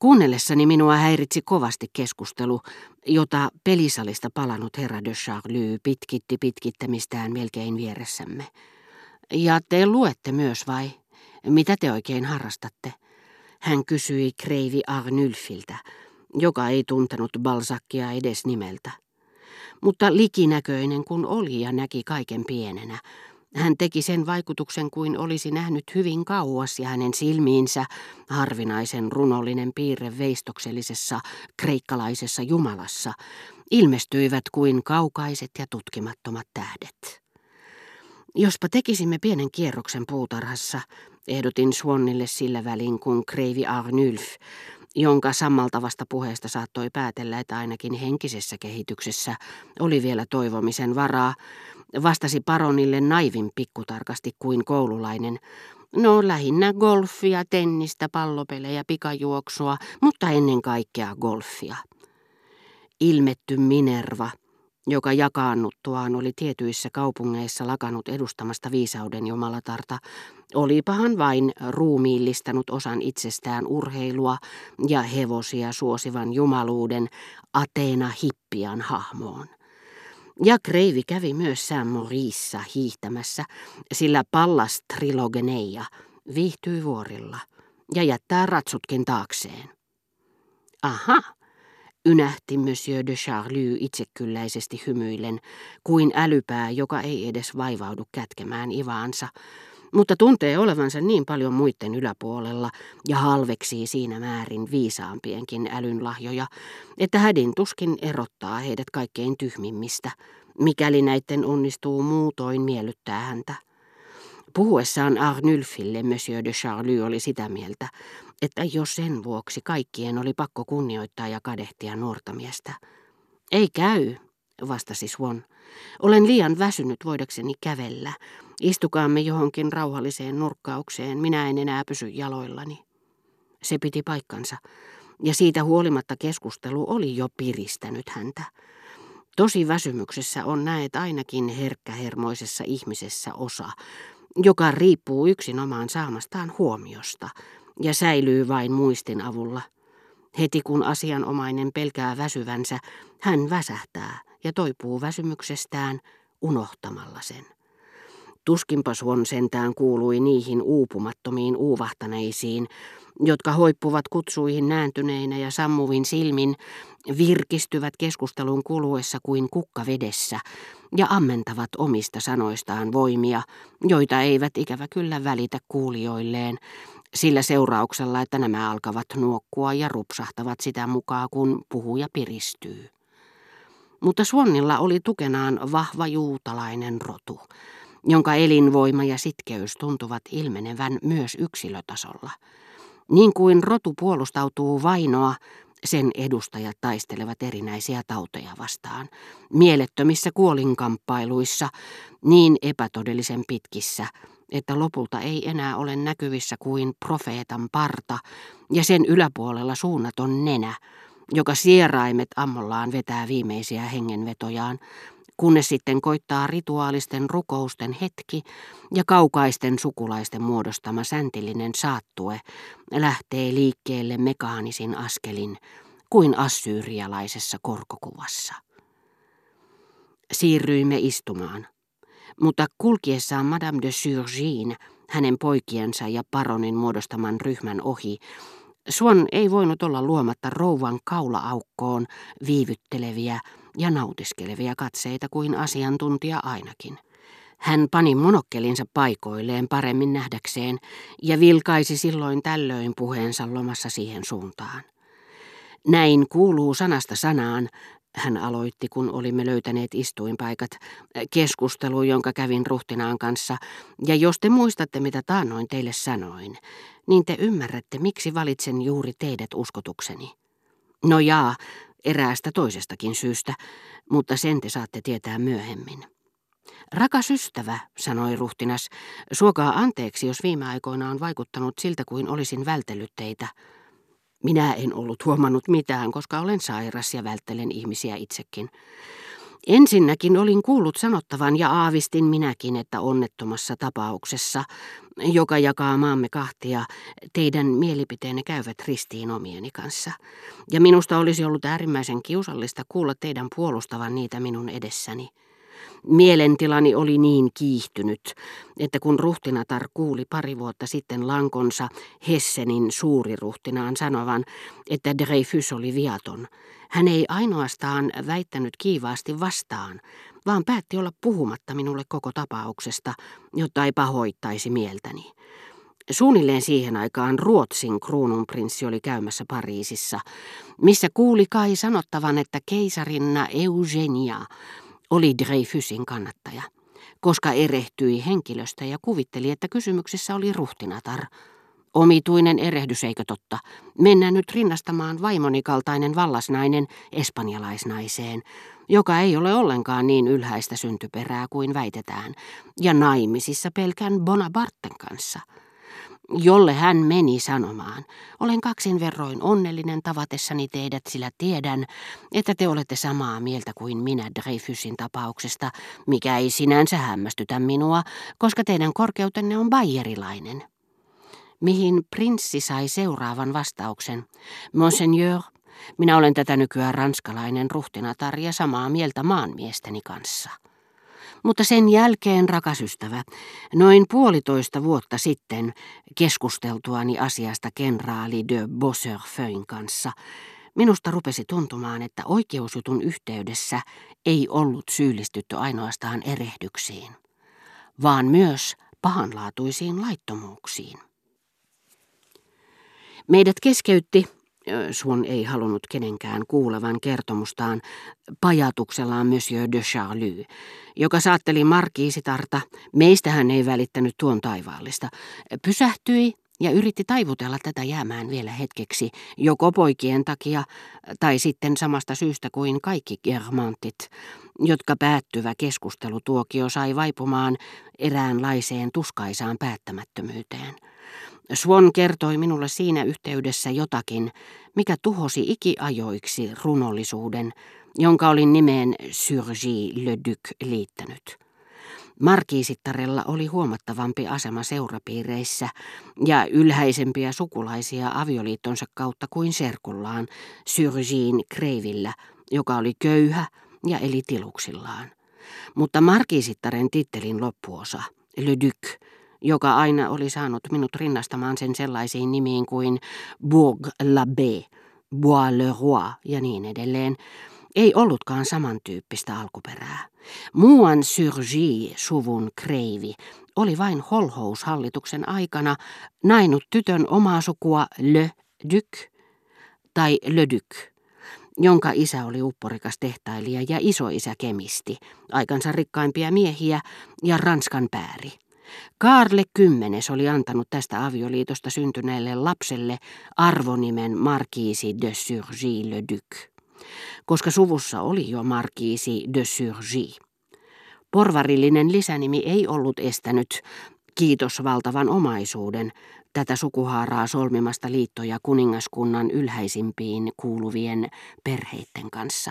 Kuunnellessani minua häiritsi kovasti keskustelu, jota pelisalista palannut herra de Charlus pitkitti pitkittämistään melkein vieressämme. Ja te luette myös vai? Mitä te oikein harrastatte? Hän kysyi Kreivi Arnulfiltä, joka ei tuntenut Balzacia edes nimeltä. Mutta likinäköinen kun oli ja näki kaiken pienenä, hän teki sen vaikutuksen kuin olisi nähnyt hyvin kauas ja hänen silmiinsä harvinaisen runollinen piirre veistoksellisessa kreikkalaisessa jumalassa ilmestyivät kuin kaukaiset ja tutkimattomat tähdet. Jospa tekisimme pienen kierroksen puutarhassa, ehdotin Swannille sillä välin kun Kreivi Arnulf, jonka sammalta vasta puheesta saattoi päätellä, että ainakin henkisessä kehityksessä oli vielä toivomisen varaa, vastasi paronille naivin pikkutarkasti kuin koululainen. No lähinnä golfia, tennistä, pallopelejä, pikajuoksua, mutta ennen kaikkea golfia. Ilmetty Minerva, joka jakaannuttuaan oli tietyissä kaupungeissa lakanut edustamasta viisauden jumalatarta, olipahan vain ruumiillistanut osan itsestään urheilua ja hevosia suosivan jumaluuden Ateena Hippian hahmoon. Ja Kreivi kävi myös San Morissa hiihtämässä, sillä Pallastrilogeneia viihtyi vuorilla ja jättää ratsutkin taakseen. Aha! Ynähti Monsieur de Charlus itsekylläisesti hymyillen, kuin älypää, joka ei edes vaivaudu kätkemään ivaansa, mutta tuntee olevansa niin paljon muiden yläpuolella ja halveksii siinä määrin viisaampienkin älynlahjoja, että hädin tuskin erottaa heidät kaikkein tyhmimmistä, mikäli näiden onnistuu muutoin miellyttää häntä. Puhuessaan Arnulfille Monsieur de Charlus oli sitä mieltä, että jo sen vuoksi kaikkien oli pakko kunnioittaa ja kadehtia nuorta miestä. Ei käy, vastasi Swann. Olen liian väsynyt voidakseni kävellä. Istukaamme johonkin rauhalliseen nurkkaukseen, minä en enää pysy jaloillani. Se piti paikkansa, ja siitä huolimatta keskustelu oli jo piristänyt häntä. Tosi väsymyksessä on näet ainakin herkkähermoisessa ihmisessä osa, joka riippuu yksinomaan saamastaan huomiosta ja säilyy vain muistin avulla. Heti kun asianomainen pelkää väsyvänsä, hän väsähtää ja toipuu väsymyksestään unohtamalla sen. Tuskinpa Swann sentään kuului niihin uupumattomiin uuvahtaneisiin, jotka hoippuvat kutsuihin nääntyneinä ja sammuvin silmin, virkistyvät keskustelun kuluessa kuin kukka vedessä ja ammentavat omista sanoistaan voimia, joita eivät ikävä kyllä välitä kuulijoilleen, sillä seurauksella, että nämä alkavat nuokkua ja rupsahtavat sitä mukaan, kun puhuja piristyy. Mutta Swannilla oli tukenaan vahva juutalainen rotu, jonka elinvoima ja sitkeys tuntuvat ilmenevän myös yksilötasolla. Niin kuin rotu puolustautuu vainoa, sen edustajat taistelevat erinäisiä tauteja vastaan, mielettömissä kuolinkamppailuissa, niin epätodellisen pitkissä, että lopulta ei enää ole näkyvissä kuin profeetan parta ja sen yläpuolella suunnaton nenä, joka sieraimet ammollaan vetää viimeisiä hengenvetojaan, kunnes sitten koittaa rituaalisten rukousten hetki ja kaukaisten sukulaisten muodostama säntillinen saattue lähtee liikkeelle mekaanisin askelin kuin assyrialaisessa korkokuvassa. Siirryimme istumaan, mutta kulkiessaan Madame de Surgin, hänen poikiensa ja paronin muodostaman ryhmän ohi, Swann ei voinut olla luomatta rouvan kaula-aukkoon viivytteleviä ja nautiskelevia katseita kuin asiantuntija ainakin. Hän pani monokkelinsa paikoilleen paremmin nähdäkseen ja vilkaisi silloin tällöin puheensa lomassa siihen suuntaan. Näin kuuluu sanasta sanaan, hän aloitti, kun olimme löytäneet istuinpaikat, keskustelu, jonka kävin ruhtinaan kanssa, ja jos te muistatte, mitä taannoin teille sanoin, niin te ymmärrätte, miksi valitsen juuri teidät uskotukseni. No jaa, eräästä toisestakin syystä, mutta sen te saatte tietää myöhemmin. Rakas ystävä, sanoi ruhtinas, suokaa anteeksi, jos viime aikoina on vaikuttanut siltä kuin olisin vältellyt teitä. Minä en ollut huomannut mitään, koska olen sairas ja välttelen ihmisiä itsekin. Ensinnäkin olin kuullut sanottavan ja aavistin minäkin, että onnettomassa tapauksessa, joka jakaa maamme kahtia, teidän mielipiteenne käyvät ristiin omieni kanssa. Ja minusta olisi ollut äärimmäisen kiusallista kuulla teidän puolustavan niitä minun edessäni. Mielentilani oli niin kiihtynyt, että kun ruhtinatar kuuli pari vuotta sitten lankonsa Hessenin suuriruhtinaan sanovan, että Dreyfus oli viaton, hän ei ainoastaan väittänyt kiivaasti vastaan, vaan päätti olla puhumatta minulle koko tapauksesta, jotta ei pahoittaisi mieltäni. Suunnilleen siihen aikaan Ruotsin kruununprinssi oli käymässä Pariisissa, missä kuuli kai sanottavan, että keisarinna Eugenia oli Dreyfusin kannattaja, koska erehtyi henkilöstä ja kuvitteli, että kysymyksessä oli ruhtinatar. Omituinen erehdys, eikö totta? Mennään nyt rinnastamaan vaimoni kaltainen vallasnainen espanjalaisnaiseen, joka ei ole ollenkaan niin ylhäistä syntyperää kuin väitetään, ja naimisissa pelkän Bonaparten kanssa, jolle hän meni sanomaan, olen kaksin verroin onnellinen tavatessani teidät, sillä tiedän, että te olette samaa mieltä kuin minä Dreyfusin tapauksesta, mikä ei sinänsä hämmästytä minua, koska teidän korkeutenne on baijerilainen. Mihin prinssi sai seuraavan vastauksen. Monseigneur, minä olen tätä nykyään ranskalainen ruhtinatar ja samaa mieltä maanmiesteni kanssa. Mutta sen jälkeen, rakas ystävä, noin 1,5 vuotta sitten keskusteltuani asiasta kenraali de Bosserfeuin kanssa, minusta rupesi tuntumaan, että oikeusjutun yhteydessä ei ollut syyllistytty ainoastaan erehdyksiin, vaan myös pahanlaatuisiin laittomuuksiin. Meidät keskeytti, Swann ei halunnut kenenkään kuulevan kertomustaan, pajatuksellaan Monsieur de Charlus, joka saatteli markiisitarta, meistä hän ei välittänyt tuon taivaallista, pysähtyi ja yritti taivutella tätä jäämään vielä hetkeksi, joko poikien takia tai sitten samasta syystä kuin kaikki germantit, jotka päättyvä keskustelutuokio sai vaipumaan eräänlaiseen tuskaisaan päättämättömyyteen. Swann kertoi minulle siinä yhteydessä jotakin, mikä tuhosi ikiajoiksi runollisuuden, jonka olin nimeen Surgi-le-Duc liittänyt. Markiisittarella oli huomattavampi asema seurapiireissä ja ylhäisempiä sukulaisia avioliittonsa kautta kuin serkullaan, Surgin Kreivillä, joka oli köyhä ja eli tiluksillaan. Mutta markiisittaren tittelin loppuosa, Le Duc, joka aina oli saanut minut rinnastamaan sen sellaisiin nimiin kuin Bourg-la-Bé, Bois-le-Roi ja niin edelleen, ei ollutkaan samantyyppistä alkuperää. Muuan Surgi-suvun Kreivi oli vain Holhouse-hallituksen aikana nainut tytön omaa sukua Le Duc tai Le Duc, jonka isä oli upporikas tehtailija ja isoisä kemisti, aikansa rikkaimpia miehiä ja Ranskan pääri. Kaarle Kymmenes oli antanut tästä avioliitosta syntyneelle lapselle arvonimen markiisi de Surgi-le-Duc, koska suvussa oli jo markiisi de Surgi. Porvarillinen lisänimi ei ollut estänyt, kiitos valtavan omaisuuden, tätä sukuhaaraa solmimasta liittoja kuningaskunnan ylhäisimpiin kuuluvien perheitten kanssa.